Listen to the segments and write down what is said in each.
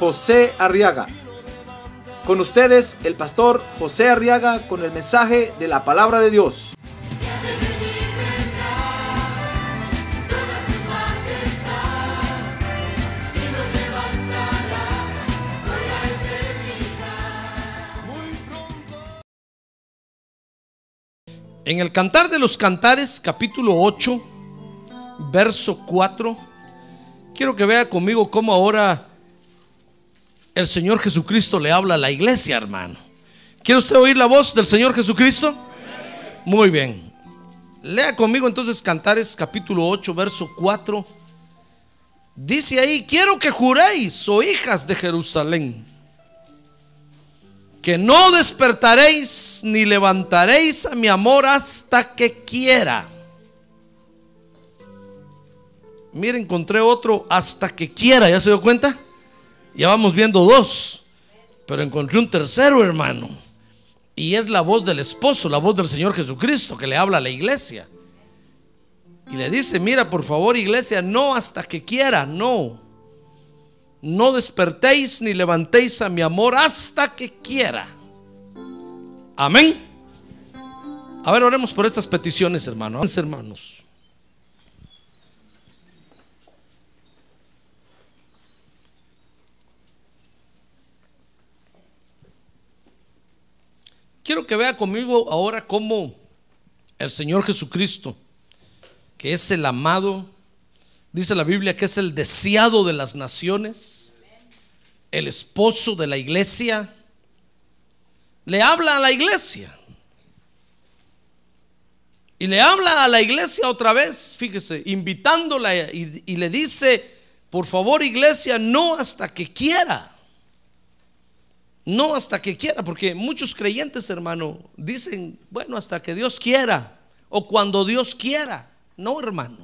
José Arriaga. Con ustedes, el pastor José Arriaga, con el mensaje de la Palabra de Dios. En el Cantar de los Cantares, capítulo 8, verso 4, quiero que vea conmigo cómo ahora el Señor Jesucristo le habla a la iglesia, hermano. ¿Quiere usted oír la voz del Señor Jesucristo? Sí. Muy bien. Lea conmigo entonces Cantares capítulo 8, verso 4. Dice ahí: quiero que juréis, oh hijas de Jerusalén, que no despertaréis ni levantaréis a mi amor hasta que quiera. Mire, encontré otro hasta que quiera. ¿Ya se dio cuenta? Ya vamos viendo dos, pero encontré un tercero, hermano, y es la voz del esposo, la voz del Señor Jesucristo, que le habla a la iglesia y le dice: mira, por favor, iglesia, no hasta que quiera, no despertéis ni levantéis a mi amor hasta que quiera. Amén. A ver, oremos por estas peticiones, hermanos. Quiero que vea conmigo ahora cómo el Señor Jesucristo, que es el amado, dice la Biblia que es el deseado de las naciones, el esposo de la iglesia, le habla a la iglesia. Y le habla a la iglesia otra vez, fíjese, invitándola, y le dice: por favor, iglesia, no hasta que quiera. No hasta que quiera, porque muchos creyentes, hermano, dicen: bueno, hasta que Dios quiera, o cuando Dios quiera. No, hermano,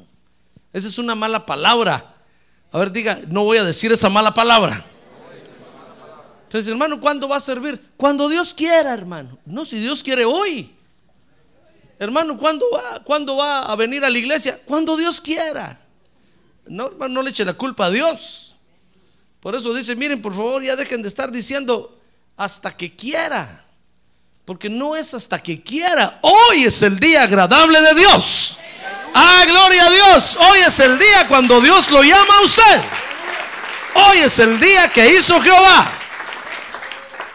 esa es una mala palabra. A ver, diga: no voy a decir esa mala palabra. Entonces, hermano, ¿cuándo va a servir? Cuando Dios quiera, hermano. No, si Dios quiere hoy. Hermano, ¿cuándo va a venir a la iglesia? Cuando Dios quiera. No, hermano, no le eche la culpa a Dios. Por eso dice: miren, por favor, ya dejen de estar diciendo hasta que quiera, porque no es hasta que quiera. Hoy es el día agradable de Dios. ¡Ah, gloria a Dios! Hoy es el día cuando Dios lo llama a usted. Hoy es el día que hizo Jehová.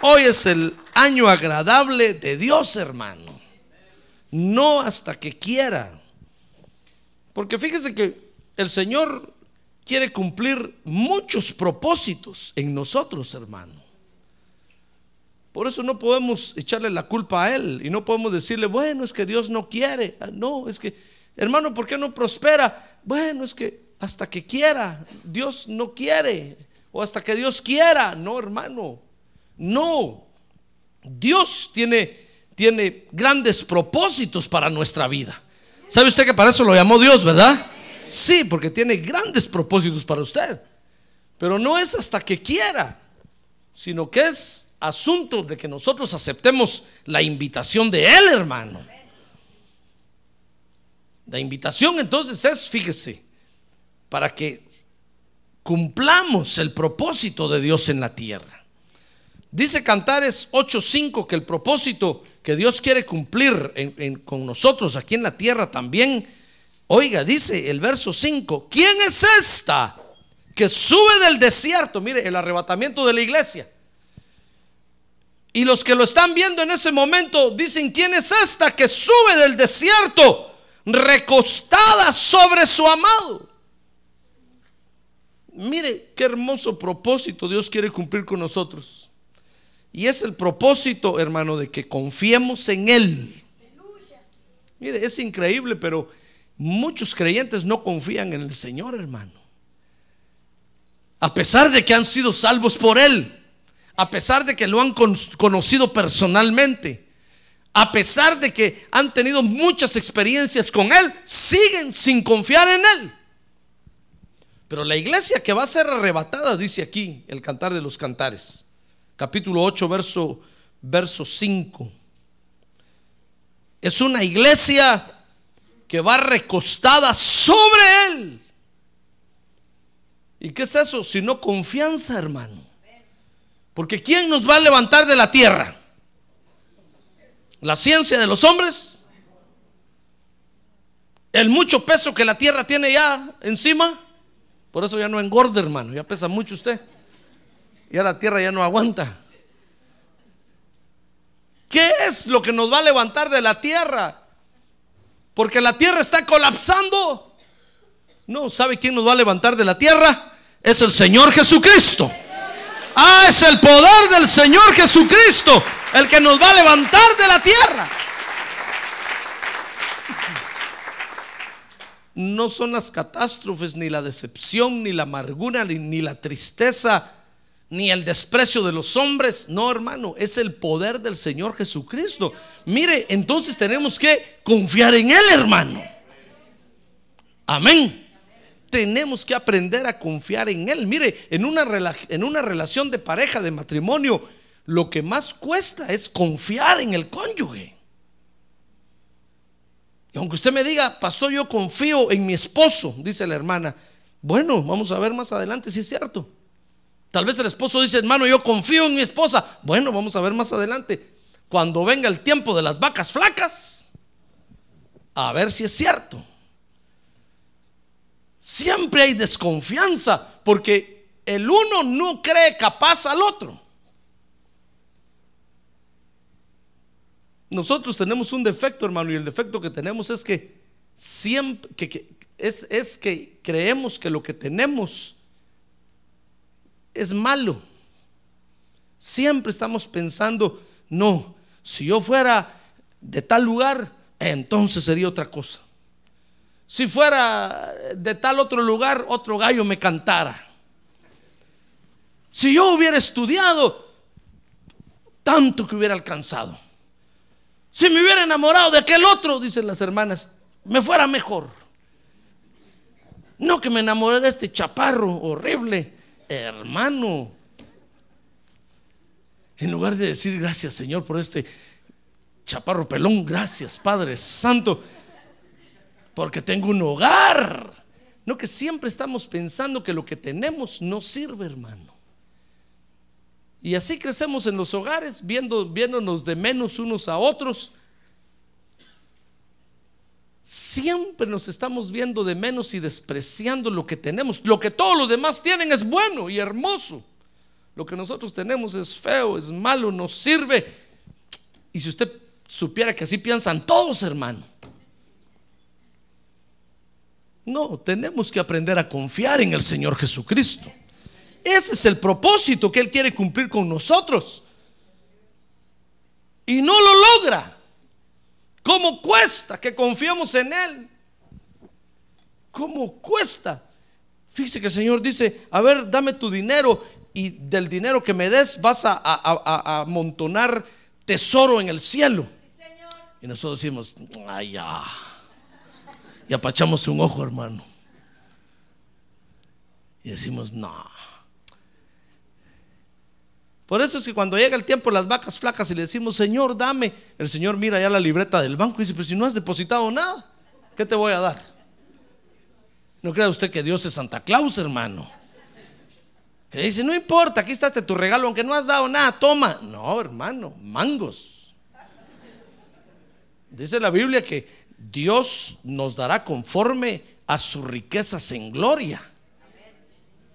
Hoy es el año agradable de Dios, hermano. No hasta que quiera, porque fíjese que el Señor quiere cumplir muchos propósitos en nosotros, hermano. Por eso no podemos echarle la culpa a Él, y no podemos decirle: bueno, es que Dios no quiere. No, es que, hermano, ¿por qué no prospera? Bueno, es que hasta que quiera, Dios no quiere, o hasta que Dios quiera. No, hermano, no. Dios tiene grandes propósitos para nuestra vida. ¿Sabe usted que para eso lo llamó Dios, verdad? Sí, porque tiene grandes propósitos para usted, pero no es hasta que quiera, sino que es asunto de que nosotros aceptemos la invitación de Él, hermano. La invitación entonces es, fíjese, para que cumplamos el propósito de Dios en la tierra. Dice Cantares 8:5 que el propósito que Dios quiere cumplir con nosotros aquí en la tierra también. Oiga, dice el verso 5: ¿quién es esta que sube del desierto? Mire, el arrebatamiento de la iglesia. Y los que lo están viendo en ese momento dicen: ¿quién es esta que sube del desierto recostada sobre su amado? Mire, qué hermoso propósito Dios quiere cumplir con nosotros. Y es el propósito, hermano, de que confiemos en Él. Mire, es increíble, pero muchos creyentes no confían en el Señor, hermano, a pesar de que han sido salvos por Él. a pesar de que lo han conocido personalmente, a pesar de que han tenido muchas experiencias con Él, siguen sin confiar en Él. Pero la iglesia que va a ser arrebatada, dice aquí el Cantar de los Cantares, capítulo 8, verso 5, es una iglesia que va recostada sobre Él. ¿Y qué es eso? Sino confianza, hermano. Porque ¿quién nos va a levantar de la tierra? ¿La ciencia de los hombres? ¿El mucho peso que la tierra tiene ya encima? Por eso ya no engorda, hermano, ya pesa mucho usted. Ya la tierra ya no aguanta. ¿Qué es lo que nos va a levantar de la tierra? Porque la tierra está colapsando. No, ¿sabe quién nos va a levantar de la tierra? Es el Señor Jesucristo. Ah, es el poder del Señor Jesucristo el que nos va a levantar de la tierra. No son las catástrofes, ni la decepción, ni la amargura, ni la tristeza, ni el desprecio de los hombres. No, hermano, es el poder del Señor Jesucristo. Mire, entonces tenemos que confiar en Él, hermano. Amén. Tenemos que aprender a confiar en Él. Mire, en una relación de pareja, de matrimonio, lo que más cuesta es confiar en el cónyuge. Y aunque usted me diga, pastor, yo confío en mi esposo, dice la hermana. Bueno, vamos a ver más adelante si es cierto. Tal vez el esposo dice, hermano, yo confío en mi esposa. Bueno, vamos a ver más adelante, cuando venga el tiempo de las vacas flacas, a ver si es cierto. Siempre hay desconfianza, porque el uno no cree capaz al otro. Nosotros tenemos un defecto, hermano, y el defecto que tenemos es que siempre que creemos que lo que tenemos es malo. Siempre estamos pensando, no, si yo fuera de tal lugar, entonces sería otra cosa. Si fuera de tal otro lugar, otro gallo me cantara. Si yo hubiera estudiado, tanto que hubiera alcanzado. Si me hubiera enamorado de aquel otro, dicen las hermanas, me fuera mejor. No, que me enamoré de este chaparro horrible, hermano. En lugar de decir gracias, Señor, por este chaparro pelón, gracias, Padre Santo, porque tengo un hogar. No, que siempre estamos pensando que lo que tenemos no sirve, hermano. Y así crecemos en los hogares, viéndonos de menos unos a otros. Siempre nos estamos viendo de menos y despreciando lo que tenemos. Lo que todos los demás tienen es bueno y hermoso. Lo que nosotros tenemos es feo, es malo, no sirve. Y si usted supiera que así piensan todos, hermano. No, tenemos que aprender a confiar en el Señor Jesucristo. Ese es el propósito que Él quiere cumplir con nosotros. Y no lo logra. ¿Cómo cuesta que confiemos en Él? ¿Cómo cuesta? Fíjese que el Señor dice, a ver, dame tu dinero, y del dinero que me des vas a amontonar tesoro en el cielo. Sí, Señor. Y nosotros decimos, ay, ya. Y apachamos un ojo, hermano. Y decimos, no. Por eso es que cuando llega el tiempo las vacas flacas y le decimos, Señor, dame, el Señor mira ya la libreta del banco y dice, pero si no has depositado nada, ¿qué te voy a dar? No crea usted que Dios es Santa Claus, hermano, que dice, no importa, aquí está tu regalo, aunque no has dado nada, toma. No, hermano, mangos. Dice la Biblia que Dios nos dará conforme a sus riquezas en gloria.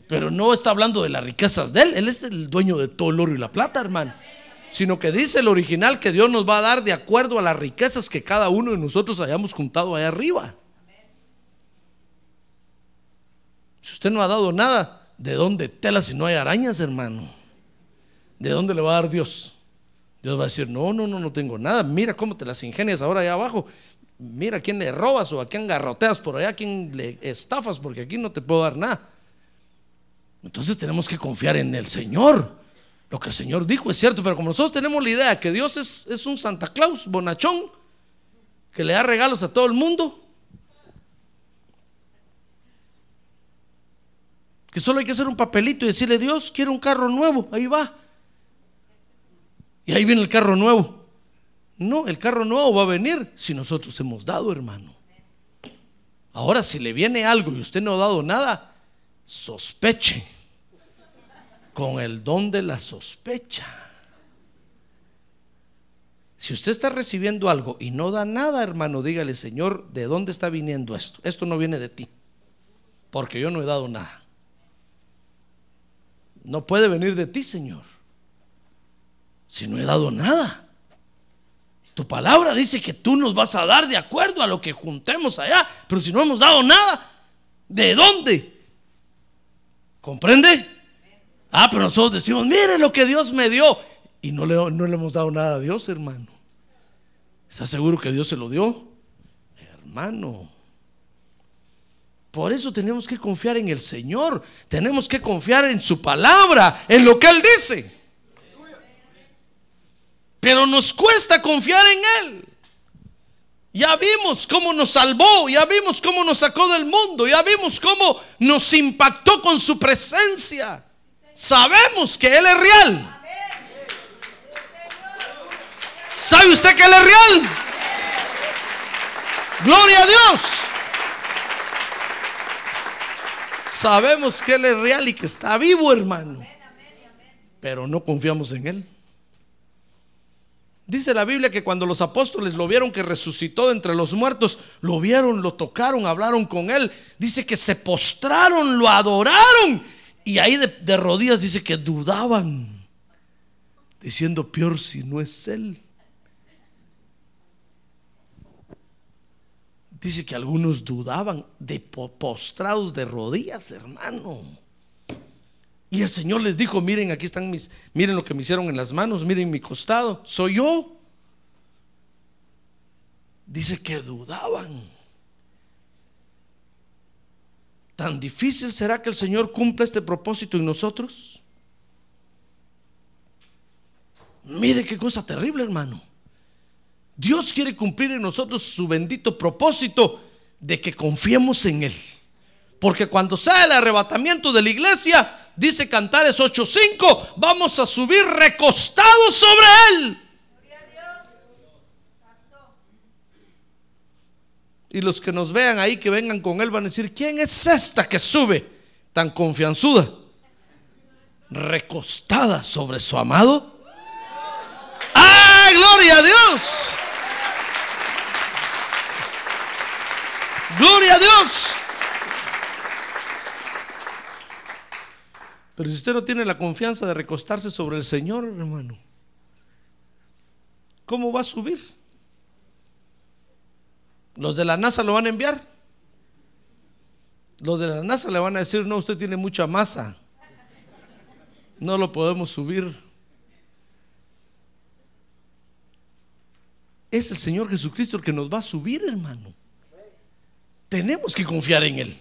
Pero no está hablando de las riquezas de Él. Él es el dueño de todo el oro y la plata, hermano. Sino que dice el original que Dios nos va a dar de acuerdo a las riquezas que cada uno de nosotros hayamos juntado allá arriba. Si usted no ha dado nada, ¿de dónde tela si no hay arañas, hermano? ¿De dónde le va a dar Dios? Dios va a decir, no tengo nada. Mira cómo te las ingenias ahora allá abajo. Mira a quién le robas o a quién garroteas por allá, a quién le estafas, porque aquí no te puedo dar nada. Entonces tenemos que confiar en el Señor. Lo que el Señor dijo es cierto, pero como nosotros tenemos la idea que Dios es un Santa Claus bonachón que le da regalos a todo el mundo, que solo hay que hacer un papelito y decirle: Dios, quiero un carro nuevo, ahí va, y ahí viene el carro nuevo. No, el carro nuevo va a venir si nosotros hemos dado, hermano. Ahora, si le viene algo y usted no ha dado nada, sospeche con el don de la sospecha. Si usted está recibiendo algo y no da nada, hermano, dígale: Señor, ¿de dónde está viniendo esto? Esto no viene de ti, porque yo no he dado nada. No puede venir de ti, Señor, si no he dado nada. Tu palabra dice que tú nos vas a dar de acuerdo a lo que juntemos allá, pero si no hemos dado nada, ¿de dónde? ¿Comprende? Ah, pero nosotros decimos: mire lo que Dios me dio, y no le hemos dado nada a Dios, hermano. ¿Estás seguro que Dios se lo dio? Hermano, por eso tenemos que confiar en el Señor. Tenemos que confiar en su palabra, en lo que Él dice. Pero nos cuesta confiar en Él. Ya vimos cómo nos salvó, ya vimos cómo nos sacó del mundo, ya vimos cómo nos impactó con su presencia. Sabemos que Él es real. ¿Sabe usted que Él es real? Gloria a Dios. Sabemos que Él es real y que está vivo, hermano, pero no confiamos en Él. Dice la Biblia que cuando los apóstoles lo vieron que resucitó de entre los muertos, lo vieron, lo tocaron, hablaron con Él, dice que se postraron, lo adoraron, y ahí de rodillas dice que dudaban, diciendo: peor si no es Él. Dice que algunos dudaban, postrados de rodillas, hermano. Y el Señor les dijo: miren, aquí están miren lo que me hicieron en las manos, miren mi costado, soy yo. Dice que dudaban. ¿Tan difícil será que el Señor cumpla este propósito en nosotros? Mire qué cosa terrible, hermano. Dios quiere cumplir en nosotros su bendito propósito de que confiemos en Él. Porque cuando sea el arrebatamiento de la iglesia, dice Cantares 8:5, vamos a subir recostados sobre Él. Y los que nos vean ahí, que vengan con Él, van a decir: ¿quién es esta que sube tan confianzuda, recostada sobre su amado? ¡Ah, gloria a Dios! ¡Gloria a Dios! Pero si usted no tiene la confianza de recostarse sobre el Señor, hermano, ¿cómo va a subir? Los de la NASA lo van a enviar. Los de la NASA le van a decir: no, usted tiene mucha masa, no lo podemos subir. Es el Señor Jesucristo el que nos va a subir, hermano. Tenemos que confiar en Él.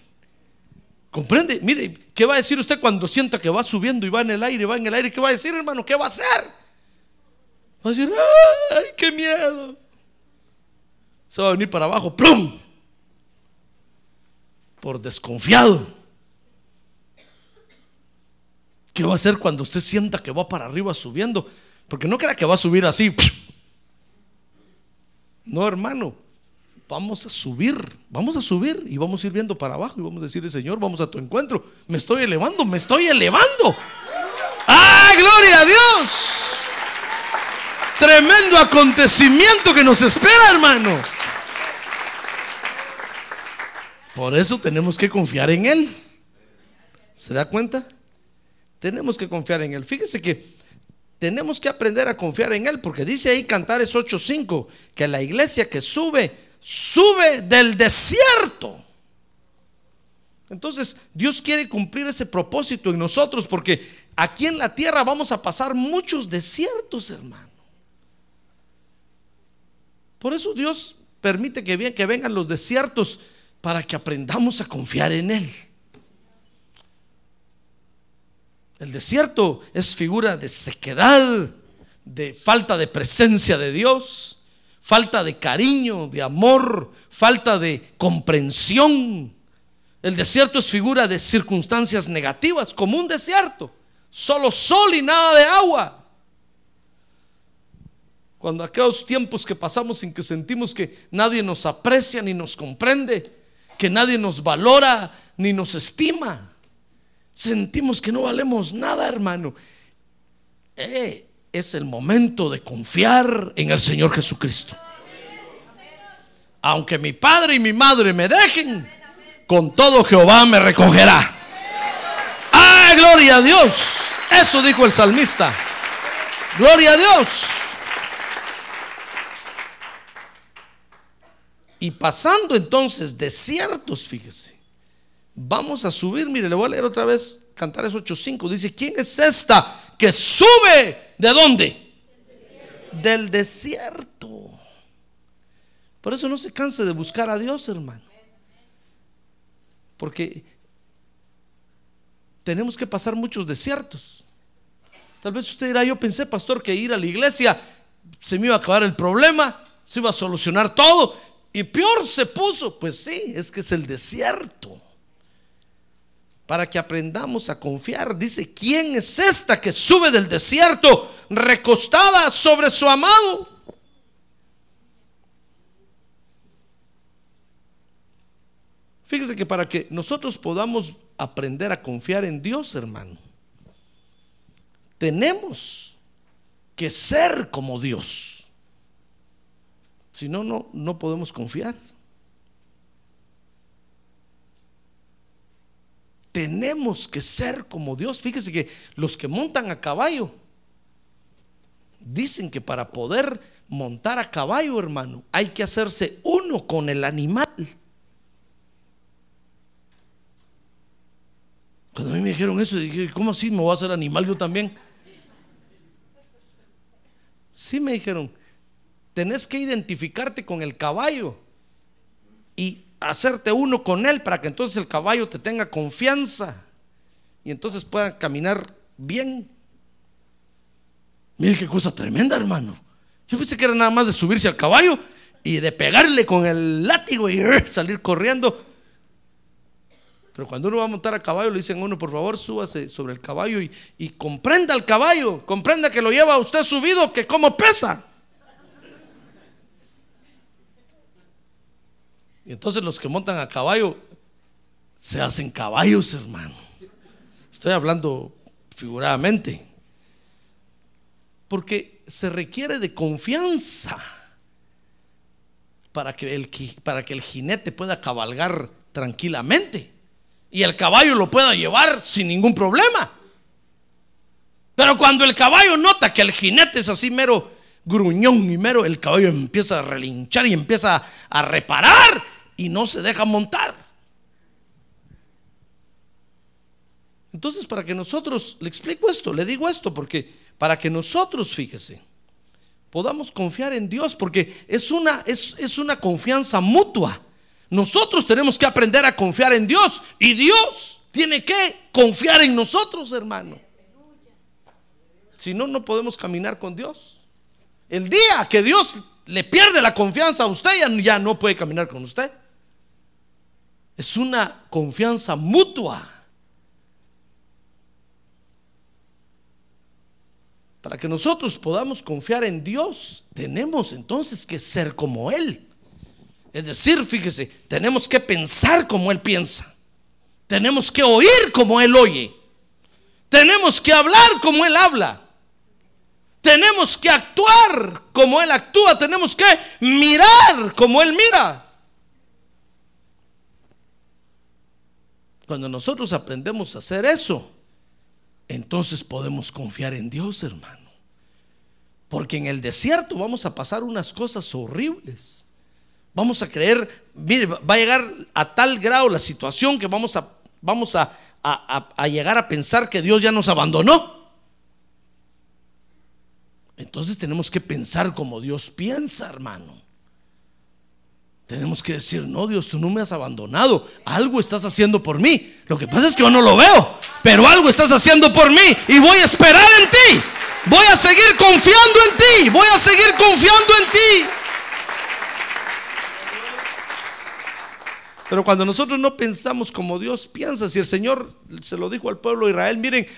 ¿Comprende? Mire, ¿qué va a decir usted cuando sienta que va subiendo y va en el aire, va en el aire? ¿Qué va a decir, hermano? ¿Qué va a hacer? Va a decir: ¡ay, qué miedo! Se va a venir para abajo, ¡plum!, por desconfiado. ¿Qué va a hacer cuando usted sienta que va para arriba subiendo? Porque no crea que va a subir así. No, hermano, vamos a subir y vamos a ir viendo para abajo y vamos a decirle: Señor, vamos a tu encuentro, me estoy elevando, me estoy elevando. ¡Ah, gloria a Dios! Tremendo acontecimiento que nos espera, hermano. Por eso tenemos que confiar en Él. ¿Se da cuenta? Tenemos que confiar en Él. Fíjese que tenemos que aprender a confiar en Él, porque dice ahí Cantares 8:5 que la iglesia que sube, sube del desierto. Entonces Dios quiere cumplir ese propósito en nosotros, porque aquí en la tierra vamos a pasar muchos desiertos, hermano. Por eso Dios permite que vengan los desiertos, para que aprendamos a confiar en Él. El desierto es figura de sequedad, de falta de presencia de Dios, falta de cariño, de amor, falta de comprensión. El desierto es figura de circunstancias negativas, como un desierto, solo sol y nada de agua. Cuando aquellos tiempos que pasamos en que sentimos que nadie nos aprecia ni nos comprende, que nadie nos valora ni nos estima, sentimos que no valemos nada, hermano. Es el momento de confiar en el Señor Jesucristo. Aunque mi padre y mi madre me dejen, con todo Jehová me recogerá. ¡Ah, gloria a Dios! Eso dijo el salmista. ¡Gloria a Dios! Y pasando entonces desiertos, fíjese, vamos a subir. Mire, le voy a leer otra vez Cantares 8:5. Dice: ¿quién es esta que sube? ¿De dónde? Del desierto. Por eso no se canse de buscar a Dios, hermano, porque tenemos que pasar muchos desiertos. Tal vez usted dirá: yo pensé, pastor, que ir a la iglesia se me iba a acabar el problema, se iba a solucionar todo, y peor se puso. Pues sí, es que es el desierto, para que aprendamos a confiar. Dice: ¿quién es esta que sube del desierto, recostada sobre su amado? Fíjese que para que nosotros podamos aprender a confiar en Dios, hermano, tenemos que ser como Dios. Si no, no podemos confiar. Tenemos que ser como Dios. Fíjese que los que montan a caballo dicen que para poder montar a caballo, hermano, hay que hacerse uno con el animal. Cuando a mí me dijeron eso, dije: ¿cómo así me voy a hacer animal yo también? Sí, me dijeron, tenés que identificarte con el caballo y hacerte uno con él, para que entonces el caballo te tenga confianza y entonces pueda caminar bien. Mire qué cosa tremenda, hermano. Yo pensé que era nada más de subirse al caballo y de pegarle con el látigo y salir corriendo. Pero cuando uno va a montar a caballo, le dicen a uno: por favor, súbase sobre el caballo y comprenda al caballo, comprenda que lo lleva usted subido, que cómo pesa. Entonces los que montan a caballo se hacen caballos, hermano. Estoy hablando figuradamente, porque se requiere de confianza para que el jinete pueda cabalgar tranquilamente y el caballo lo pueda llevar sin ningún problema. Pero cuando el caballo nota que el jinete es así mero gruñón y mero, el caballo empieza a relinchar y empieza a reparar y no se deja montar. Entonces, para que nosotros, le explico esto, le digo esto, porque para que nosotros, fíjese, podamos confiar en Dios, porque es una confianza mutua. Nosotros tenemos que aprender a confiar en Dios y Dios tiene que confiar en nosotros, hermano. Si no, no podemos caminar con Dios. El día que Dios le pierde la confianza a usted, ya no puede caminar con usted. Es una confianza mutua. Para que nosotros podamos confiar en Dios, tenemos entonces que ser como Él. Es decir, fíjese, tenemos que pensar como Él piensa, tenemos que oír como Él oye, tenemos que hablar como Él habla, tenemos que actuar como Él actúa, tenemos que mirar como Él mira. Cuando nosotros aprendemos a hacer eso, entonces podemos confiar en Dios, hermano. Porque en el desierto vamos a pasar unas cosas horribles. Vamos a creer, mire, va a llegar a tal grado la situación que vamos a llegar a pensar que Dios ya nos abandonó. Entonces tenemos que pensar como Dios piensa, hermano. Tenemos que decir: no, Dios, tú no me has abandonado, algo estás haciendo por mí. Lo que pasa es que yo no lo veo, pero algo estás haciendo por mí, y voy a esperar en ti, voy a seguir confiando en ti, voy a seguir confiando en ti. Pero cuando nosotros no pensamos como Dios piensa, si el Señor se lo dijo al pueblo de Israel: miren,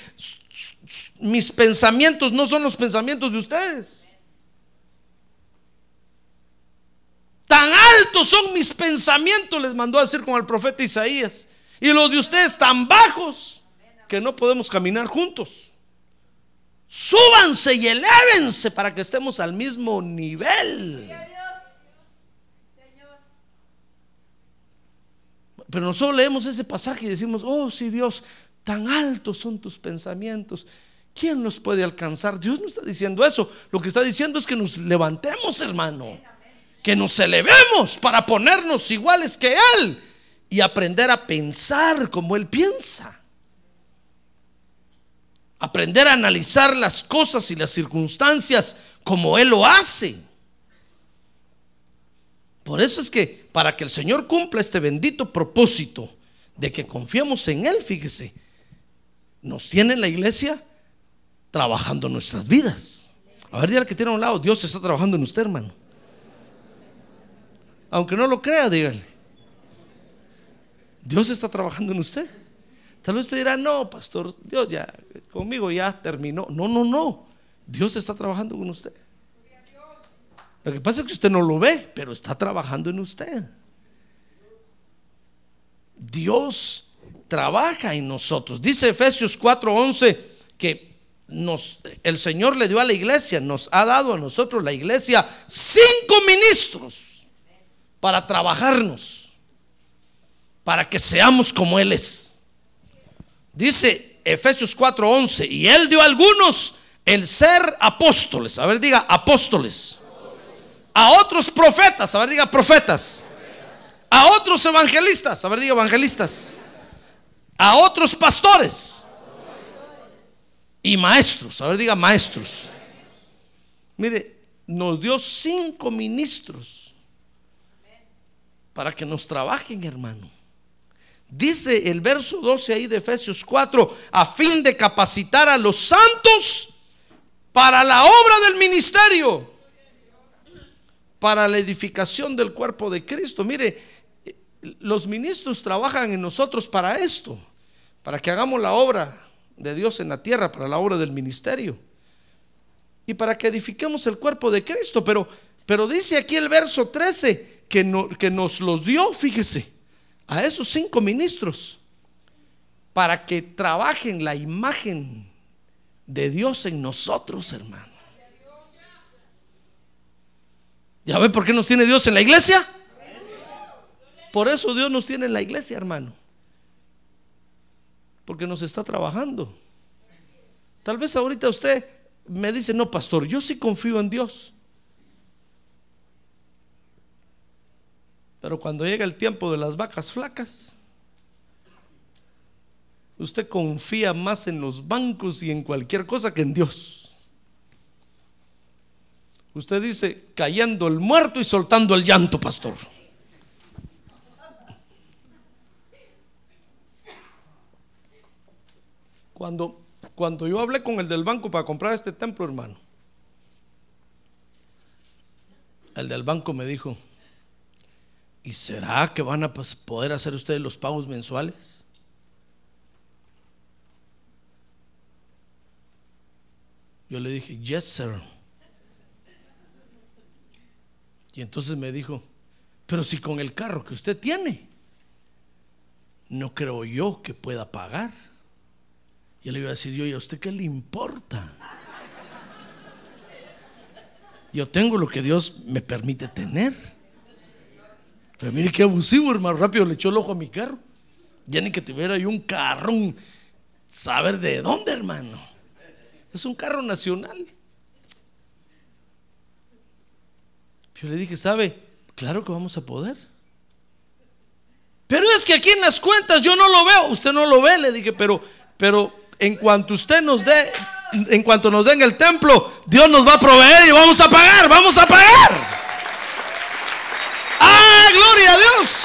mis pensamientos no son los pensamientos de ustedes. Tan altos son mis pensamientos, les mandó a decir con el profeta Isaías, y los de ustedes tan bajos que no podemos caminar juntos. Súbanse y elévense para que estemos al mismo nivel. Pero nosotros leemos ese pasaje y decimos: oh, sí, Dios, tan altos son tus pensamientos, ¿quién nos puede alcanzar? Dios no está diciendo eso. Lo que está diciendo es que nos levantemos, hermano, que nos elevemos para ponernos iguales que Él y aprender a pensar como Él piensa, aprender a analizar las cosas y las circunstancias como Él lo hace. Por eso es que, para que el Señor cumpla este bendito propósito de que confiemos en Él, fíjese, nos tiene en la iglesia trabajando nuestras vidas. A ver, dígale que tiene a un lado: Dios está trabajando en usted, hermano. Aunque no lo crea, dígale: Dios está trabajando en usted. Tal vez usted dirá: no, pastor, Dios ya conmigo ya terminó. No, no, no, Dios está trabajando con usted. Lo que pasa es que usted no lo ve, pero está trabajando en usted. Dios trabaja en nosotros. Dice Efesios 4:11 que el Señor le dio a la iglesia, nos ha dado a nosotros la iglesia 5 ministros para trabajarnos, para que seamos como Él es. Dice Efesios 4:11: y Él dio a algunos el ser apóstoles. A ver, diga apóstoles. A otros profetas. A ver, diga profetas. A otros evangelistas. A ver, diga evangelistas. A otros pastores y maestros. A ver, diga maestros. Mire, nos dio 5 ministros para que nos trabajen, hermano. Dice el verso 12 ahí de Efesios 4: a fin de capacitar a los santos para la obra del ministerio, para la edificación del cuerpo de Cristo. Mire, los ministros trabajan en nosotros para esto, para que hagamos la obra de Dios en la tierra, para la obra del ministerio y para que edifiquemos el cuerpo de Cristo. Pero dice aquí el verso 13 que nos los dio, fíjese, a esos 5 ministros, para que trabajen la imagen de Dios en nosotros, hermano. ¿Ya ve por qué nos tiene Dios en la iglesia? Por eso Dios nos tiene en la iglesia, hermano, porque nos está trabajando. Tal vez ahorita usted me dice: no, pastor, yo sí confío en Dios. Pero cuando llega el tiempo de las vacas flacas, usted confía más en los bancos y en cualquier cosa que en Dios. Usted dice: cayendo el muerto y soltando el llanto, pastor. Cuando yo hablé con el del banco para comprar este templo, hermano, el del banco me dijo: ¿y será que van a poder hacer ustedes los pagos mensuales? Yo le dije: yes, sir. Y entonces me dijo: pero si con el carro que usted tiene, no creo yo que pueda pagar. Yo le iba a decir yo: ¿y a usted qué le importa? Yo tengo lo que Dios me permite tener. Pero mire qué abusivo, hermano. Rápido le echó el ojo a mi carro. Ya ni que tuviera yo un carrón, saber de dónde, hermano. Es un carro nacional. Yo le dije: ¿sabe? Claro que vamos a poder. Pero es que aquí en las cuentas yo no lo veo. Usted no lo ve, le dije, pero en cuanto usted nos dé, en cuanto nos den el templo, Dios nos va a proveer y vamos a pagar, vamos a pagar. ¡Ah, gloria! a Dios.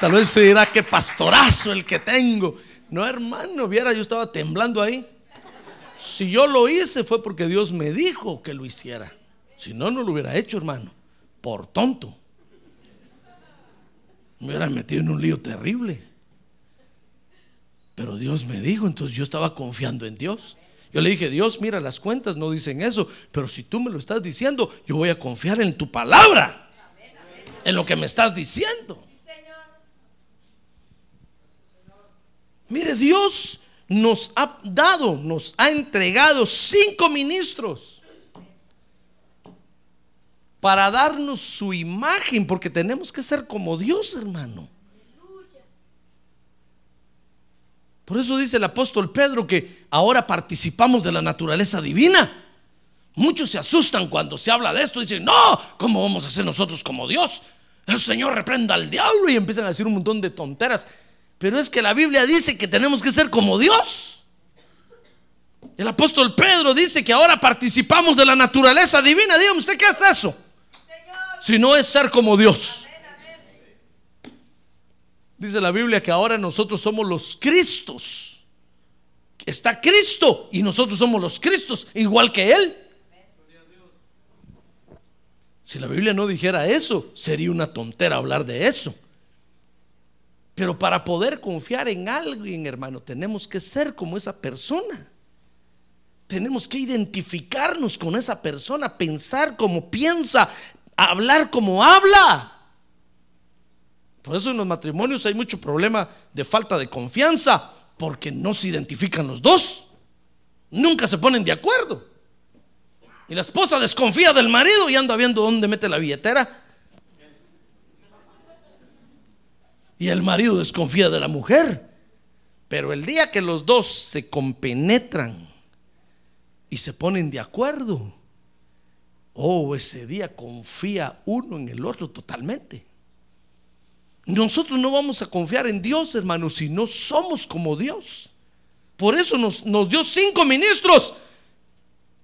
Tal vez usted dirá, qué pastorazo el que tengo. No, hermano, viera, yo estaba temblando ahí. Si yo lo hice fue porque Dios me dijo que lo hiciera. Si no, no lo hubiera hecho, hermano. Por tonto me hubiera metido en un lío terrible. Pero Dios me dijo, entonces yo estaba confiando en Dios. Yo le dije, Dios, mira, las cuentas no dicen eso, pero si tú me lo estás diciendo, yo voy a confiar en tu palabra, en lo que me estás diciendo. Mire, Dios nos ha dado, nos ha entregado 5 ministros para darnos su imagen, porque tenemos que ser como Dios, hermano. Por eso dice el apóstol Pedro que ahora participamos de la naturaleza divina. Muchos se asustan cuando se habla de esto, dicen, no, ¿cómo vamos a ser nosotros como Dios? El Señor reprenda al diablo, y empiezan a decir un montón de tonteras. Pero es que la Biblia dice que tenemos que ser como Dios. El apóstol Pedro dice que ahora participamos de la naturaleza divina. Dígame usted, ¿qué es eso? Si no es ser como Dios. Dice la Biblia que ahora nosotros somos los Cristos. Está Cristo y nosotros somos los Cristos, igual que Él. Si la Biblia no dijera eso, sería una tontera hablar de eso. Pero para poder confiar en alguien, hermano, tenemos que ser como esa persona. Tenemos que identificarnos con esa persona, pensar como piensa, hablar como habla. Por eso en los matrimonios hay mucho problema de falta de confianza, porque no se identifican los dos, nunca se ponen de acuerdo. Y la esposa desconfía del marido y anda viendo dónde mete la billetera. Y el marido desconfía de la mujer. Pero el día que los dos se compenetran y se ponen de acuerdo, oh, ese día confía uno en el otro totalmente. Nosotros no vamos a confiar en Dios, hermanos, si no somos como Dios. Por eso nos dio 5 ministros,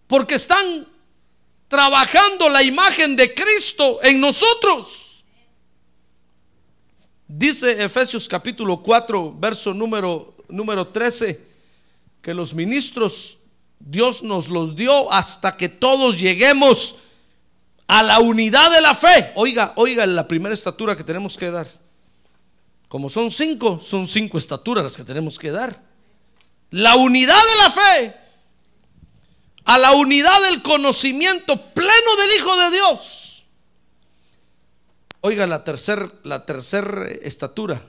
porque están trabajando la imagen de Cristo en nosotros. Dice Efesios capítulo 4, verso número 13, que los ministros Dios nos los dio hasta que todos lleguemos a la unidad de la fe. Oiga, la primera estatura que tenemos que dar. Como son 5, son 5 estaturas las que tenemos que dar. La unidad de la fe, a la unidad del conocimiento pleno del Hijo de Dios. Oiga, la tercera estatura,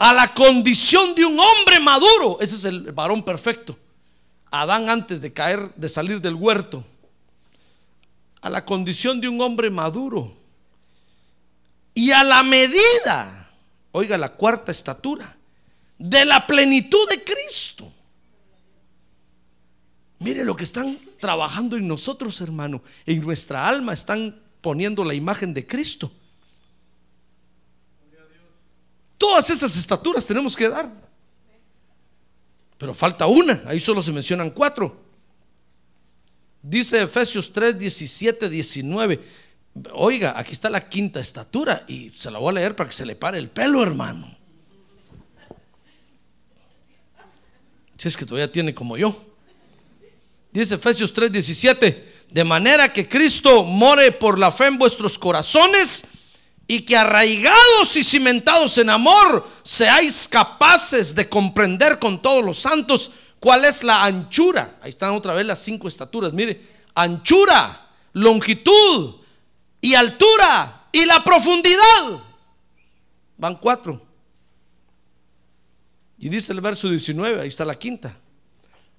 a la condición de un hombre maduro. Ese es el varón perfecto. Adán, antes de caer, de salir del huerto. A la condición de un hombre maduro. Y a la medida, oiga, la cuarta estatura, de la plenitud de Cristo. Mire lo que están trabajando en nosotros, hermano. En nuestra alma están poniendo la imagen de Cristo. Todas esas estaturas tenemos que dar, pero falta una. Ahí solo se mencionan 4. Dice Efesios 3, 17, 19. Oiga, aquí está la quinta estatura, y se la voy a leer para que se le pare el pelo, hermano, si es que todavía tiene como yo. Dice Efesios 3:17, de manera que Cristo more por la fe en vuestros corazones, y que arraigados y cimentados en amor seáis capaces de comprender con todos los santos cuál es la anchura. Ahí están otra vez las 5 estaturas. Mire, anchura, longitud y altura y la profundidad. Van 4. Y dice el verso 19, ahí está la quinta,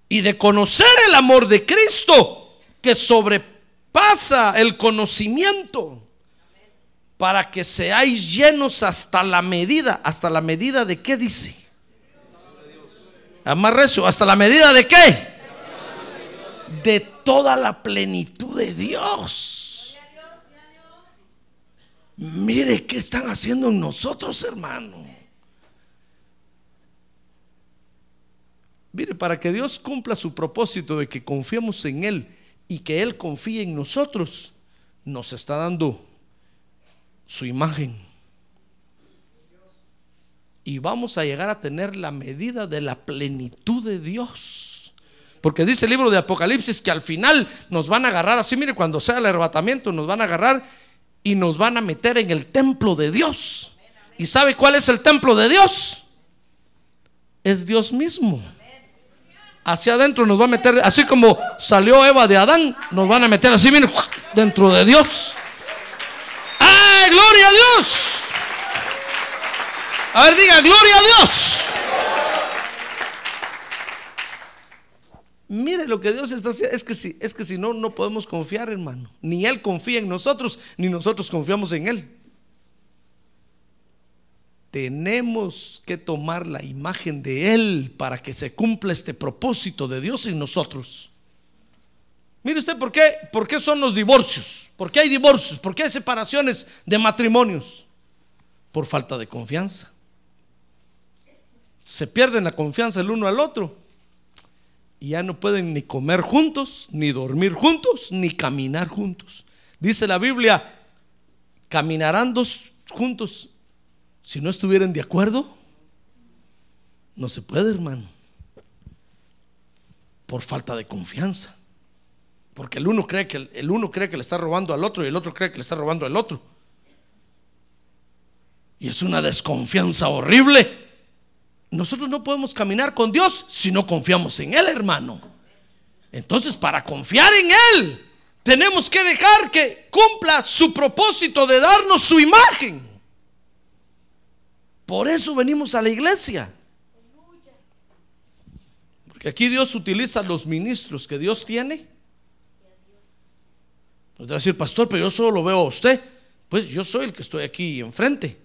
y de conocer el amor de Cristo, que sobrepasa el conocimiento, para que seáis llenos hasta la medida. ¿Hasta la medida de qué dice? Más recio, ¿hasta la medida de qué? De toda la plenitud de Dios. Mire qué están haciendo en nosotros, hermano. Mire, para que Dios cumpla su propósito de que confiemos en Él y que Él confíe en nosotros, nos está dando su imagen y vamos a llegar a tener la medida de la plenitud de Dios, porque dice el libro de Apocalipsis que al final nos van a agarrar así, mire, cuando sea el arrebatamiento nos van a agarrar y nos van a meter en el templo de Dios. ¿Y sabe cuál es el templo de Dios? Es Dios mismo. Hacia adentro nos va a meter, así como salió Eva de Adán, nos van a meter así, miren, dentro de Dios. ¡Ay, gloria a Dios! A ver, diga, ¡gloria a Dios! Mire lo que Dios está haciendo. Es que si no, no podemos confiar, hermano. Ni Él confía en nosotros, ni nosotros confiamos en Él. Tenemos que tomar la imagen de Él para que se cumpla este propósito de Dios en nosotros. Mire usted por qué son los divorcios, por qué hay divorcios, por qué hay separaciones de matrimonios. Por falta de confianza. Se pierden la confianza el uno al otro y ya no pueden ni comer juntos, ni dormir juntos, ni caminar juntos. Dice la Biblia, caminarán dos juntos. Si no estuvieran de acuerdo, no se puede, hermano. Por falta de confianza. Porque el uno cree que le está robando al otro y el otro cree que le está robando al otro. Y es una desconfianza horrible. Nosotros no podemos caminar con Dios si no confiamos en Él, hermano. Entonces, para confiar en Él, tenemos que dejar que cumpla su propósito de darnos su imagen. Por eso venimos a la iglesia. Porque aquí Dios utiliza los ministros que Dios tiene. Nos va a decir, pastor, pero yo solo lo veo a usted. Pues yo soy el que estoy aquí enfrente.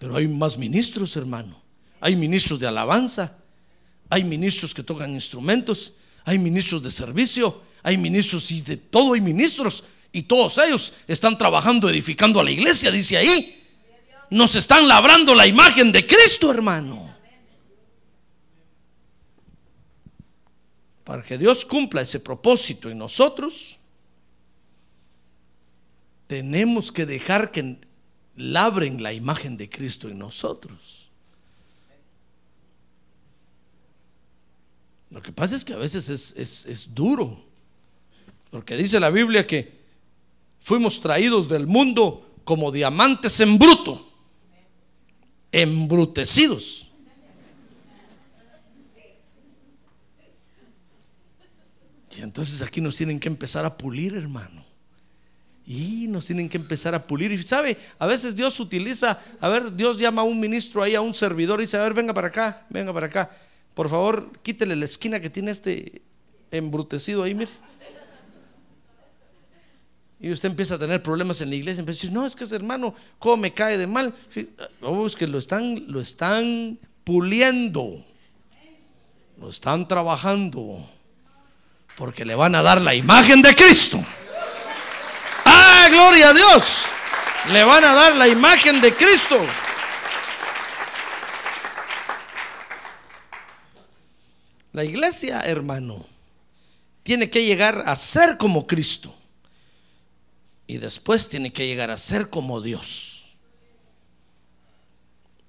Pero hay más ministros, hermano. Hay ministros de alabanza. Hay ministros que tocan instrumentos. Hay ministros de servicio. Hay ministros y de todo hay ministros. Y todos ellos están trabajando, edificando a la iglesia, dice ahí. Nos están labrando la imagen de Cristo, hermano. Para que Dios cumpla ese propósito en nosotros, tenemos que dejar que labren la imagen de Cristo en nosotros. Lo que pasa es que a veces es duro, porque dice la Biblia que fuimos traídos del mundo como diamantes en bruto, embrutecidos. Y entonces aquí nos tienen que empezar a pulir, hermano. Y nos tienen que empezar a pulir. Y sabe, a veces Dios utiliza, a ver, Dios llama a un ministro ahí, a un servidor, y dice, a ver, venga para acá, por favor, quítele la esquina que tiene este embrutecido ahí, mire. Y usted empieza a tener problemas en la iglesia, empieza a decir, no, es que ese hermano, ¿cómo me cae de mal? Oh, es que lo están puliendo, lo están trabajando, porque le van a dar la imagen de Cristo. ¡Ah, gloria a Dios! Le van a dar la imagen de Cristo. La iglesia, hermano, tiene que llegar a ser como Cristo. Y después tiene que llegar a ser como Dios.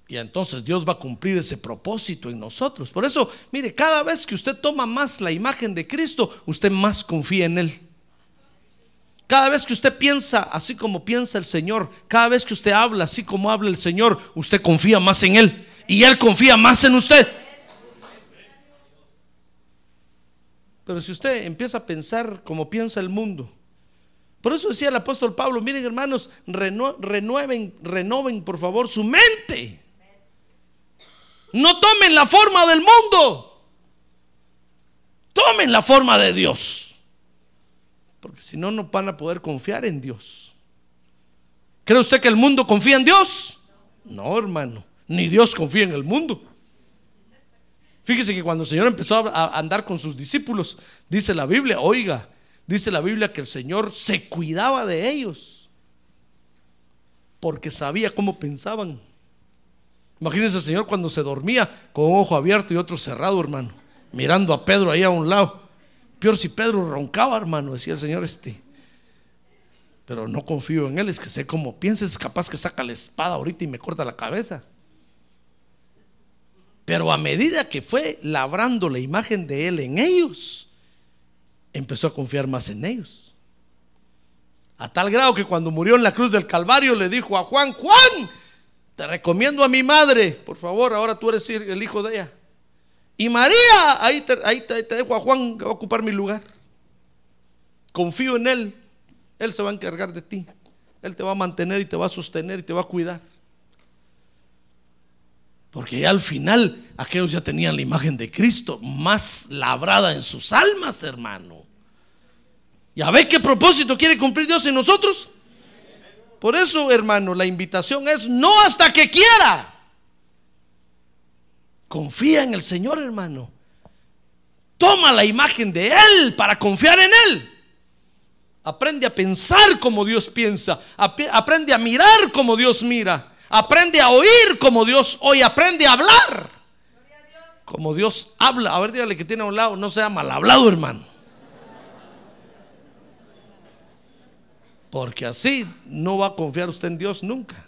Y entonces Dios va a cumplir ese propósito en nosotros. Por eso, mire, cada vez que usted toma más la imagen de Cristo, usted más confía en Él. Cada vez que usted piensa así como piensa el Señor, cada vez que usted habla así como habla el Señor, usted confía más en Él. Y Él confía más en usted. Pero si usted empieza a pensar como piensa el mundo. Por eso decía el apóstol Pablo, miren hermanos, renoven por favor su mente. No tomen la forma del mundo, tomen la forma de Dios, porque si no, no van a poder confiar en Dios. ¿Cree usted que el mundo confía en Dios? No, hermano, ni Dios confía en el mundo. Fíjese que cuando el Señor empezó a andar con sus discípulos, dice la Biblia, oiga, dice la Biblia que el Señor se cuidaba de ellos porque sabía cómo pensaban. Imagínense el Señor cuando se dormía con un ojo abierto y otro cerrado, hermano, mirando a Pedro ahí a un lado. Peor si Pedro roncaba, hermano, decía el Señor pero no confío en él, es que sé cómo piensa, es capaz que saca la espada ahorita y me corta la cabeza. Pero a medida que fue labrando la imagen de él en ellos, empezó a confiar más en ellos, a tal grado que cuando murió en la cruz del Calvario le dijo a Juan: Juan, te recomiendo a mi madre, por favor, ahora tú eres el hijo de ella. Y María, ahí te dejo a Juan, que va a ocupar mi lugar. Confío en él, él se va a encargar de ti, él te va a mantener y te va a sostener y te va a cuidar. Porque ya al final aquellos ya tenían la imagen de Cristo más labrada en sus almas, hermano. ¿Ya ves qué propósito quiere cumplir Dios en nosotros? Por eso, hermano, la invitación es: no hasta que quiera. Confía en el Señor, hermano. Toma la imagen de Él para confiar en Él. Aprende a pensar como Dios piensa. Aprende a mirar como Dios mira. Aprende a oír como Dios oye. Aprende a hablar como Dios habla. A ver, dígale que tiene a un lado: no sea mal hablado, hermano. Porque así no va a confiar usted en Dios nunca.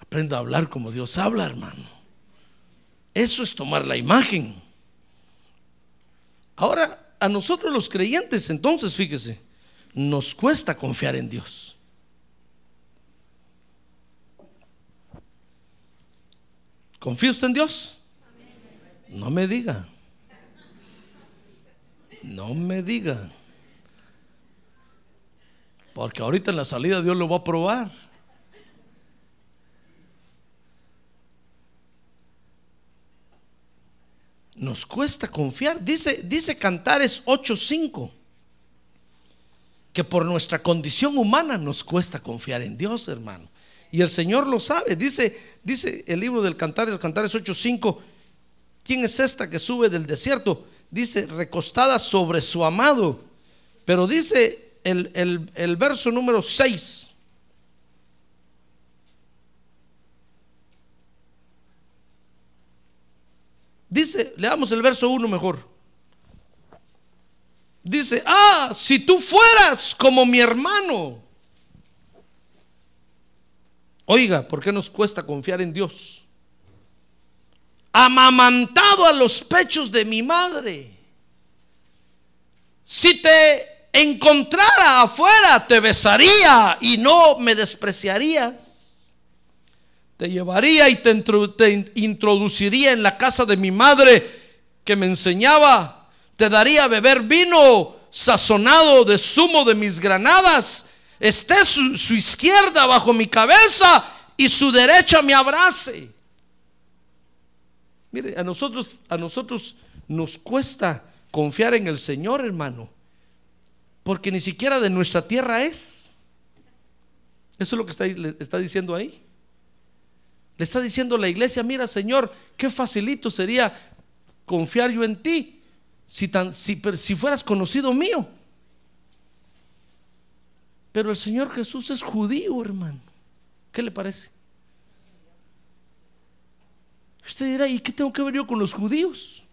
Aprenda a hablar como Dios habla, hermano. Eso es tomar la imagen. Ahora, a nosotros los creyentes, entonces, fíjese, nos cuesta confiar en Dios. ¿Confía usted en Dios? No me diga. No me diga. Porque ahorita en la salida Dios lo va a probar. Nos cuesta confiar. Dice Cantares 8:5 que por nuestra condición humana nos cuesta confiar en Dios, hermano. Y el Señor lo sabe. Dice el libro del Cantar de los Cantares 8:5: ¿quién es esta que sube del desierto? Dice: recostada sobre su amado. Pero dice el verso número 6: dice, leamos el verso 1 mejor. Dice: ah, si tú fueras como mi hermano. Oiga, ¿por qué nos cuesta confiar en Dios? Amamantado a los pechos de mi madre. Si te encontrara afuera, te besaría y no me despreciarías. Te llevaría y te introduciría en la casa de mi madre que me enseñaba. Te daría a beber vino sazonado de zumo de mis granadas. Esté su izquierda bajo mi cabeza y su derecha me abrace. Mire, a nosotros nos cuesta confiar en el Señor, hermano, porque ni siquiera de nuestra tierra es. Eso es lo que está diciendo ahí. Le está diciendo la iglesia: mira, Señor, qué facilito sería confiar yo en ti si fueras conocido mío. Pero el Señor Jesús es judío, hermano. ¿Qué le parece? Usted dirá: ¿y qué tengo que ver yo con los judíos?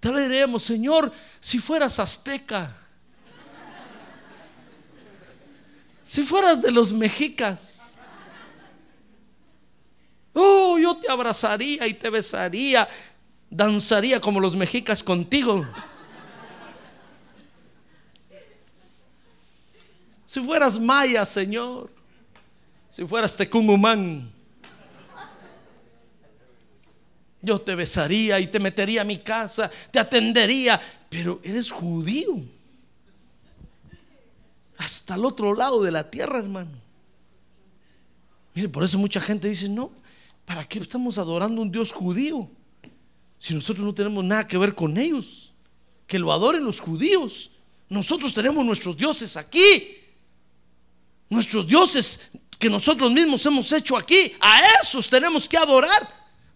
Tal vez diríamos: Señor, si fueras azteca, si fueras de los mexicas, oh, yo te abrazaría y te besaría, danzaría como los mexicas contigo. Si fueras maya, Señor, si fueras tecumumán, yo te besaría y te metería a mi casa, te atendería. Pero eres judío, hasta el otro lado de la tierra, hermano. Mire, por eso mucha gente dice: no, ¿para qué estamos adorando a un Dios judío si nosotros no tenemos nada que ver con ellos? Que lo adoren los judíos. Nosotros tenemos nuestros dioses aquí, nuestros dioses que nosotros mismos hemos hecho aquí, a esos tenemos que adorar.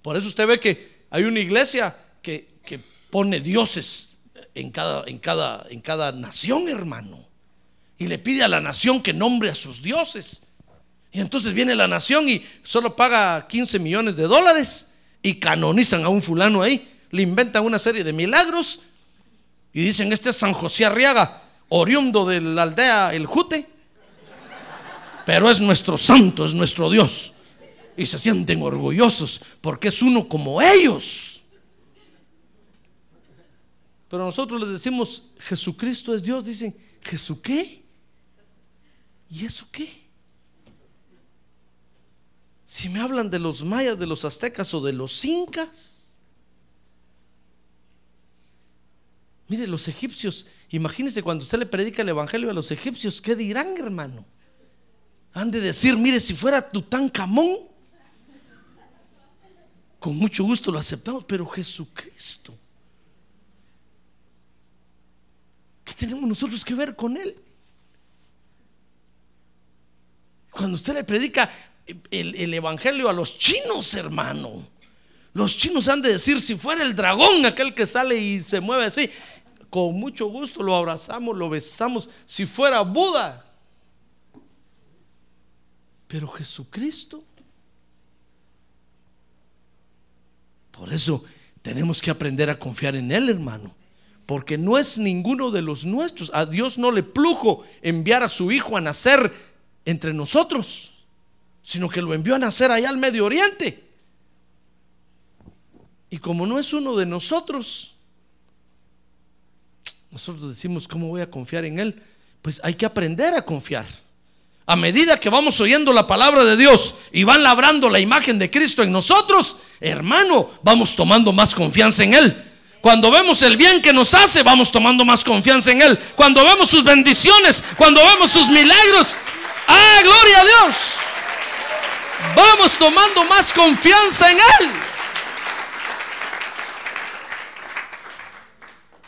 Por eso usted ve que hay una iglesia que pone dioses en cada nación, hermano, y le pide a la nación que nombre a sus dioses. Y entonces viene la nación y solo paga 15 millones de dólares y canonizan a un fulano ahí, le inventan una serie de milagros y dicen: este es San José Arriaga. oriundo de la aldea El Jute, pero es nuestro santo, es nuestro Dios, y se sienten orgullosos porque es uno como ellos. Pero nosotros les decimos Jesucristo es Dios, dicen ¿Jesús qué? ¿Y eso qué? Si me hablan de los mayas, de los aztecas o de los incas. Mire, los egipcios, imagínense cuando usted le predica el evangelio a los egipcios, ¿qué dirán, hermano? Han de decir, mire, si fuera Tutankamón, con mucho gusto lo aceptamos, pero Jesucristo, ¿qué tenemos nosotros que ver con él? Cuando usted le predica el evangelio a los chinos, hermano, los chinos han de decir, si fuera el dragón aquel que sale y se mueve así, con mucho gusto lo abrazamos, lo besamos, si fuera Buda. Pero Jesucristo. Por eso tenemos que aprender a confiar en él, hermano, porque no es ninguno de los nuestros. A Dios no le plujo enviar a su hijo a nacer entre nosotros, sino que lo envió a nacer allá al Medio Oriente. Y como no es uno de nosotros, nosotros decimos, ¿cómo voy a confiar en él? Pues hay que aprender a confiar. A medida que vamos oyendo la palabra de Dios y van labrando la imagen de Cristo en nosotros, hermano, vamos tomando más confianza en él. Cuando vemos el bien que nos hace, vamos tomando más confianza en él. Cuando vemos sus bendiciones, cuando vemos sus milagros, ¡ah, gloria a Dios!, vamos tomando más confianza en él.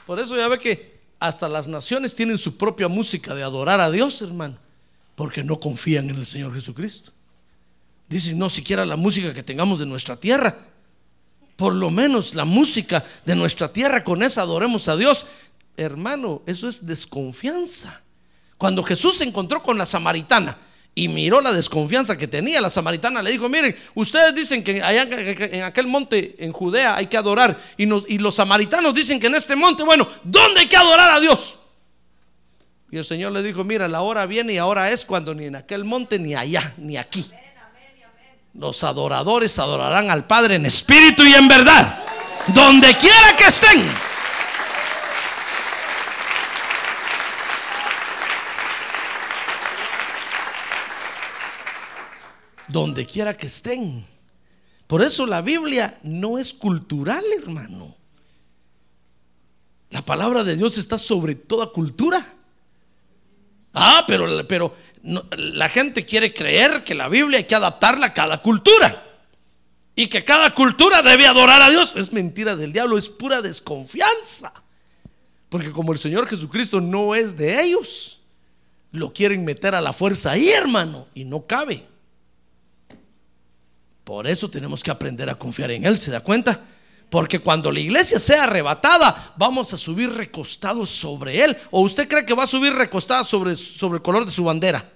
Por eso ya ve que hasta las naciones tienen su propia música de adorar a Dios, hermano, porque no confían en el Señor Jesucristo. Dicen, no, siquiera la música que tengamos de nuestra tierra, por lo menos la música de nuestra tierra, con esa adoremos a Dios. Hermano, eso es desconfianza. Cuando Jesús se encontró con la samaritana y miró la desconfianza que tenía, la samaritana le dijo, miren, ustedes dicen que allá en aquel monte en Judea hay que adorar, y los samaritanos dicen que en este monte, bueno, ¿dónde hay que adorar a Dios? Y el Señor le dijo, mira, la hora viene y ahora es cuando ni en aquel monte, ni allá, ni aquí, los adoradores adorarán al Padre en espíritu y en verdad, donde quiera que estén. Donde quiera que estén. Por eso la Biblia no es cultural, hermano. La palabra de Dios está sobre toda cultura. Ah, pero no, la gente quiere creer que la Biblia hay que adaptarla a cada cultura y que cada cultura debe adorar a Dios. Es mentira del diablo, es pura desconfianza, porque como el Señor Jesucristo no es de ellos, lo quieren meter a la fuerza ahí, hermano, y no cabe. Por eso tenemos que aprender a confiar en él, ¿se da cuenta? Porque cuando la iglesia sea arrebatada, vamos a subir recostados sobre él. ¿O usted cree que va a subir recostada sobre el color de su bandera?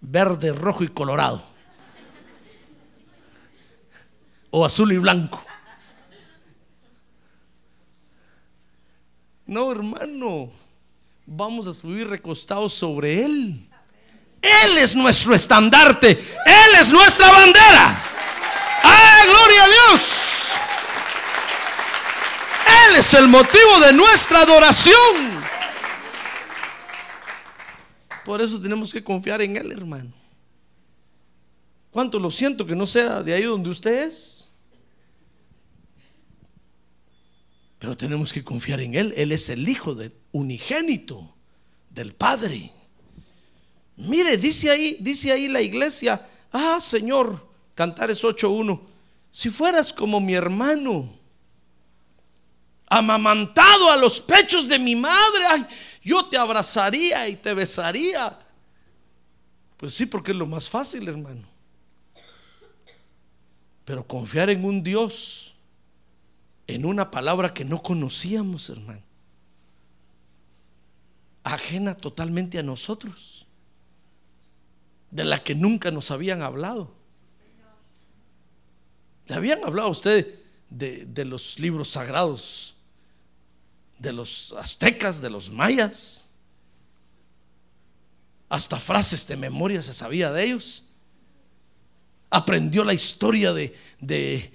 Verde, rojo y colorado, o azul y blanco. No, hermano, vamos a subir recostados sobre él. Él es nuestro estandarte, él es nuestra bandera. ¡Ah, gloria a Dios! Él es el motivo de nuestra adoración. Por eso tenemos que confiar en él, hermano. ¿Cuánto lo siento que no sea de ahí donde usted es? Pero tenemos que confiar en él. Él es el hijo unigénito del Padre. Mire, dice ahí la iglesia, ah, Señor, Cantares 8:1, si fueras como mi hermano, amamantado a los pechos de mi madre, ay, yo te abrazaría y te besaría. Pues sí, porque es lo más fácil, hermano. Pero confiar en un Dios, en una palabra que no conocíamos, hermano, ajena totalmente a nosotros, de la que nunca nos habían hablado. ¿Le habían hablado a usted de los libros sagrados de los aztecas, de los mayas. Hasta frases de memoria se sabía de ellos. Aprendió la historia de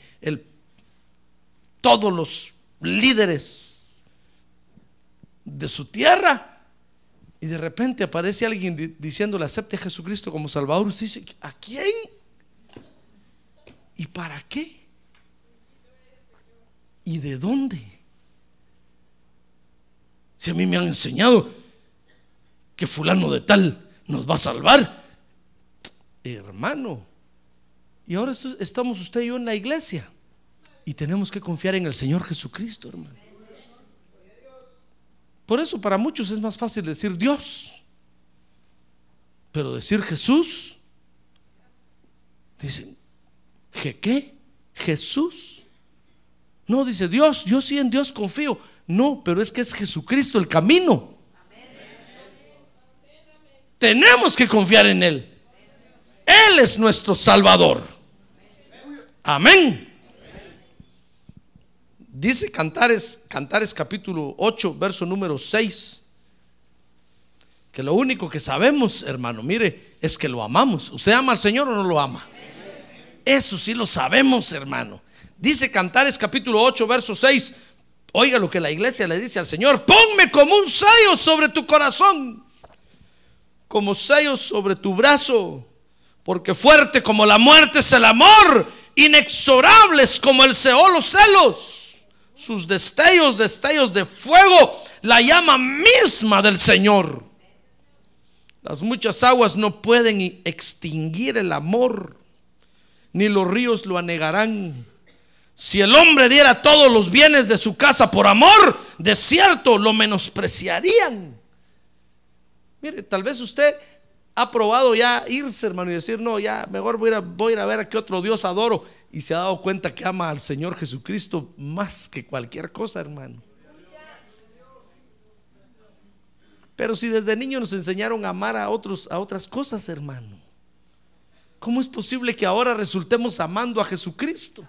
todos los líderes de su tierra. Y de repente aparece alguien diciéndole: acepte a Jesucristo como Salvador. Usted dice: ¿a quién? ¿Y para qué? ¿Y de dónde? Si a mí me han enseñado que fulano de tal nos va a salvar, hermano. Y ahora estamos usted y yo en la iglesia y tenemos que confiar en el Señor Jesucristo, hermano. Por eso para muchos es más fácil decir Dios, pero decir Jesús, dicen: ¿qué? Jesús. No, dice Dios, yo sí en Dios confío. No, pero es que es Jesucristo el camino. Tenemos que confiar en Él. Él es nuestro Salvador. Amén. Dice Cantares capítulo 8 verso número 6, que lo único que sabemos, hermano, mire, es que lo amamos. ¿Usted ama al Señor o no lo ama? Eso sí lo sabemos, hermano. Dice Cantares capítulo 8 verso 6, oiga lo que la iglesia le dice al Señor: ponme como un sello sobre tu corazón, como sello sobre tu brazo, porque fuerte como la muerte es el amor, inexorables como el Seol los celos, sus destellos de fuego, la llama misma del Señor. Las muchas aguas no pueden extinguir el amor, ni los ríos lo anegarán. Si el hombre diera todos los bienes de su casa por amor, de cierto lo menospreciarían. Mire, tal vez usted ha probado ya irse, hermano, y decir: no, ya mejor voy a ir a ver a qué otro Dios adoro. Y se ha dado cuenta que ama al Señor Jesucristo más que cualquier cosa, hermano. Pero si desde niño nos enseñaron a amar a otras cosas, hermano, ¿cómo es posible que ahora resultemos amando a Jesucristo?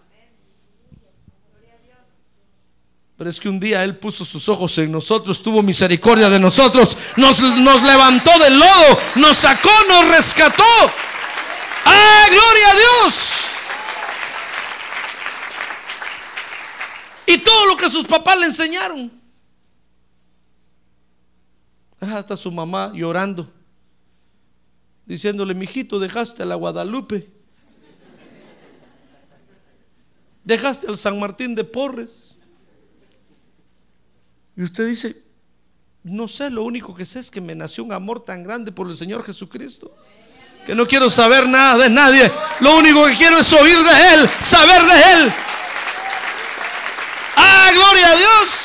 Pero es que un día Él puso sus ojos en nosotros, tuvo misericordia de nosotros, nos levantó del lodo, nos sacó, nos rescató. ¡Ah, gloria a Dios! Y todo lo que sus papás le enseñaron. Hasta su mamá llorando, diciéndole: mijito, dejaste a la Guadalupe, dejaste al San Martín de Porres. Y usted dice: no sé, lo único que sé es que me nació un amor tan grande por el Señor Jesucristo, que no quiero saber nada de nadie. Lo único que quiero es oír de Él, saber de Él. ¡Ah, gloria a Dios!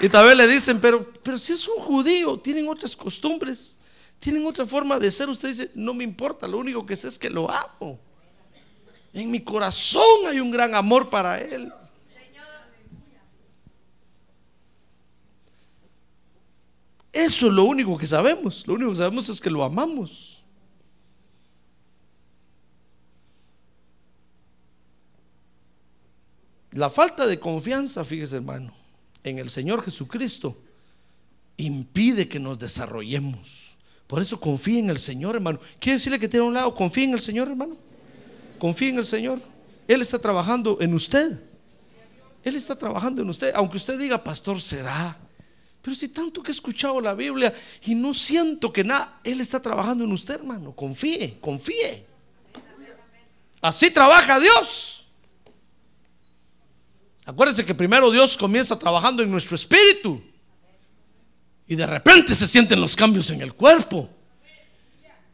Y tal vez le dicen: pero si es un judío, tienen otras costumbres, tienen otra forma de ser. Usted dice: no me importa, lo único que sé es que lo amo. En mi corazón hay un gran amor para Él. Eso es lo único que sabemos. Lo único que sabemos es que lo amamos. La falta de confianza, fíjese, hermano, en el Señor Jesucristo impide que nos desarrollemos. Por eso confíe en el Señor, hermano. Quiere decirle que tiene a un lado: confíe en el Señor, hermano. Confíe en el Señor. Él está trabajando en usted. Él está trabajando en usted. Aunque usted diga: pastor, será, pero si tanto que he escuchado la Biblia y no siento que nada. Él está trabajando en usted, hermano. Confíe, confíe. Así trabaja Dios. Acuérdense que primero Dios comienza trabajando en nuestro espíritu, y de repente se sienten los cambios en el cuerpo.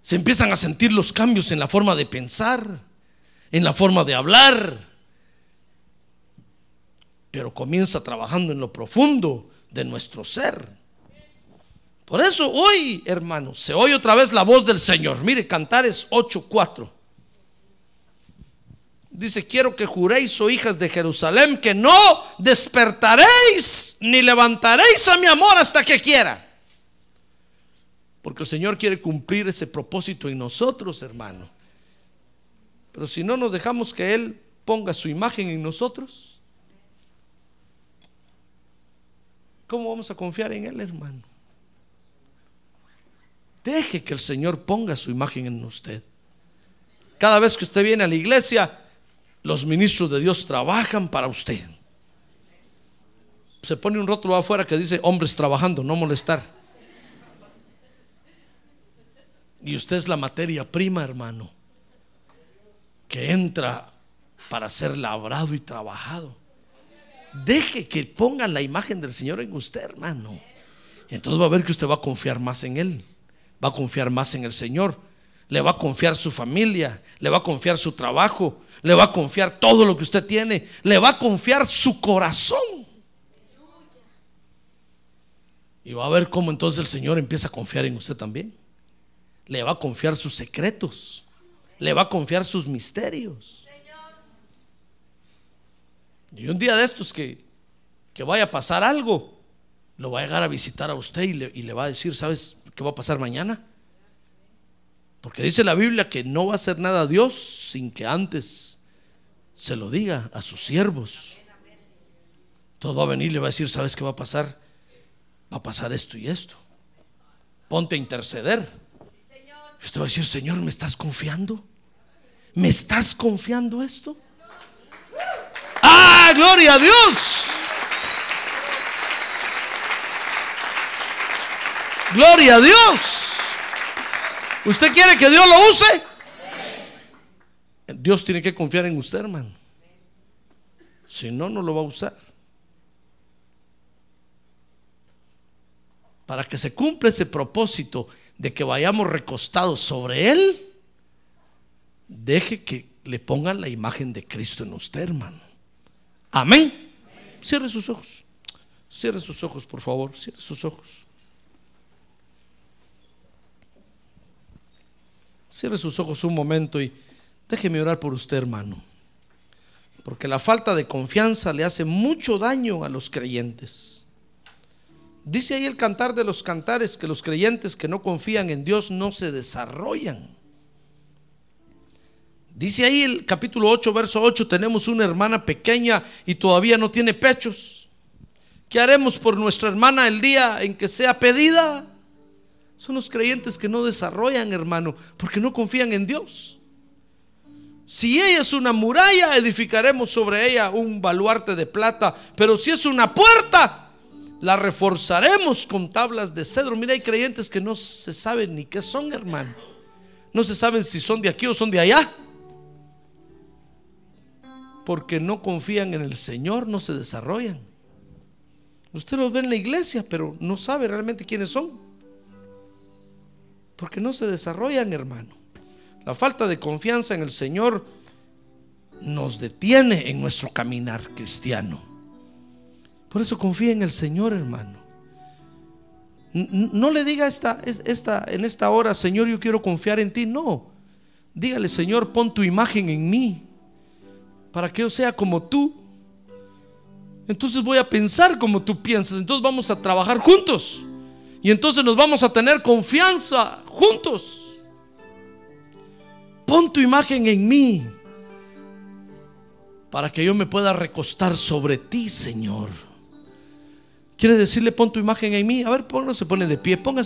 Se empiezan a sentir los cambios en la forma de pensar, en la forma de hablar. Pero comienza trabajando en lo profundo de nuestro ser. Por eso hoy, hermano, se oye otra vez la voz del Señor. Mire, Cantares 8:4 dice: quiero que juréis, oh hijas de Jerusalén, que no despertaréis ni levantaréis a mi amor hasta que quiera. Porque el Señor quiere cumplir ese propósito en nosotros, hermano. Pero si no nos dejamos que Él ponga su imagen en nosotros, ¿Cómo vamos a confiar en Él, hermano? Deje que el Señor ponga su imagen en usted. Cada vez que usted viene a la iglesia, los ministros de Dios trabajan para usted. Se pone un rótulo afuera que dice hombres trabajando, no molestar. Y usted es la materia prima, hermano, que entra para ser labrado y trabajado. Deje que pongan la imagen del Señor en usted, hermano. Entonces va a ver que usted va a confiar más en Él, va a confiar más en el Señor, le va a confiar su familia, le va a confiar su trabajo, le va a confiar todo lo que usted tiene, le va a confiar su corazón. Y va a ver cómo entonces el Señor empieza a confiar en usted también. Le va a confiar sus secretos, le va a confiar sus misterios. Y un día de estos que vaya a pasar algo, lo va a llegar a visitar a usted y le va a decir, ¿sabes qué va a pasar mañana? Porque dice la Biblia que no va a hacer nada a Dios sin que antes se lo diga a sus siervos. Entonces va a venir y le va a decir, ¿sabes qué va a pasar? Va a pasar esto y esto. Ponte a interceder. Y usted va a decir, Señor, ¿me estás confiando? ¿Me estás confiando esto? ¡Ah, gloria a Dios! ¡Gloria a Dios! ¿Usted quiere que Dios lo use? Sí. Dios tiene que confiar en usted, hermano. Si no, no lo va a usar. Para que se cumpla ese propósito de que vayamos recostados sobre Él, deje que le pongan la imagen de Cristo en usted, hermano. Amén. Sí. Cierre sus ojos. Cierre sus ojos, por favor. Cierre sus ojos. Cierre sus ojos un momento y déjeme orar por usted, hermano. Porque la falta de confianza le hace mucho daño a los creyentes. Dice ahí el Cantar de los Cantares que los creyentes que no confían en Dios no se desarrollan. Dice ahí el capítulo 8, verso 8, tenemos una hermana pequeña y todavía no tiene pechos. ¿Qué haremos por nuestra hermana el día en que sea pedida? Son los creyentes que no desarrollan, hermano, porque no confían en Dios. Si ella es una muralla, edificaremos sobre ella un baluarte de plata, pero si es una puerta, la reforzaremos con tablas de cedro. Mira, hay creyentes que no se saben ni qué son, hermano. No se saben si son de aquí o son de allá, porque no confían en el Señor, no se desarrollan. Usted los ve en la iglesia, pero no sabe realmente quiénes son, porque no se desarrollan, hermano. La falta de confianza en el Señor nos detiene en nuestro caminar cristiano. Por eso confía en el Señor, hermano. No le diga en esta hora, Señor, yo quiero confiar en ti. No, dígale, Señor, pon tu imagen en mí para que yo sea como tú. Entonces voy a pensar como tú piensas. Entonces vamos a trabajar juntos. Y entonces nos vamos a tener confianza juntos. Pon tu imagen en mí para que yo me pueda recostar sobre ti, Señor. ¿Quiere decirle pon tu imagen en mí? A ver, póngase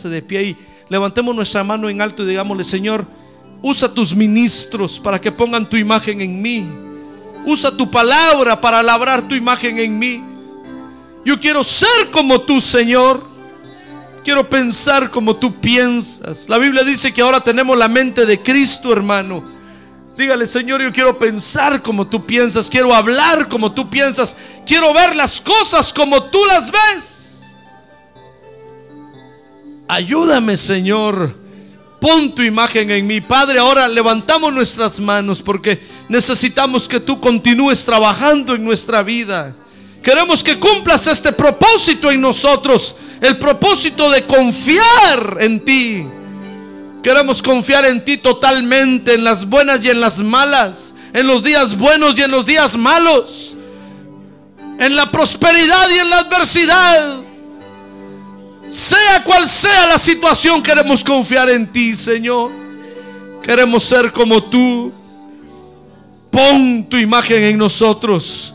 de pie y levantemos nuestra mano en alto y digámosle, Señor, usa tus ministros para que pongan tu imagen en mí. Usa tu palabra para labrar tu imagen en mí. Yo quiero ser como tú, Señor. Quiero pensar como tú piensas. La Biblia dice que ahora tenemos la mente de Cristo, hermano. Dígale, Señor, yo quiero pensar como tú piensas. Quiero hablar como tú piensas. Quiero ver las cosas como tú las ves. Ayúdame, Señor. Pon tu imagen en mí. Padre, ahora levantamos nuestras manos porque necesitamos que tú continúes trabajando en nuestra vida. Queremos que cumplas este propósito en nosotros, el propósito de confiar en ti. Queremos confiar en ti totalmente, en las buenas y en las malas, en los días buenos y en los días malos, en la prosperidad y en la adversidad. Sea cual sea la situación, queremos confiar en ti, Señor. Queremos ser como tú. Pon tu imagen en nosotros.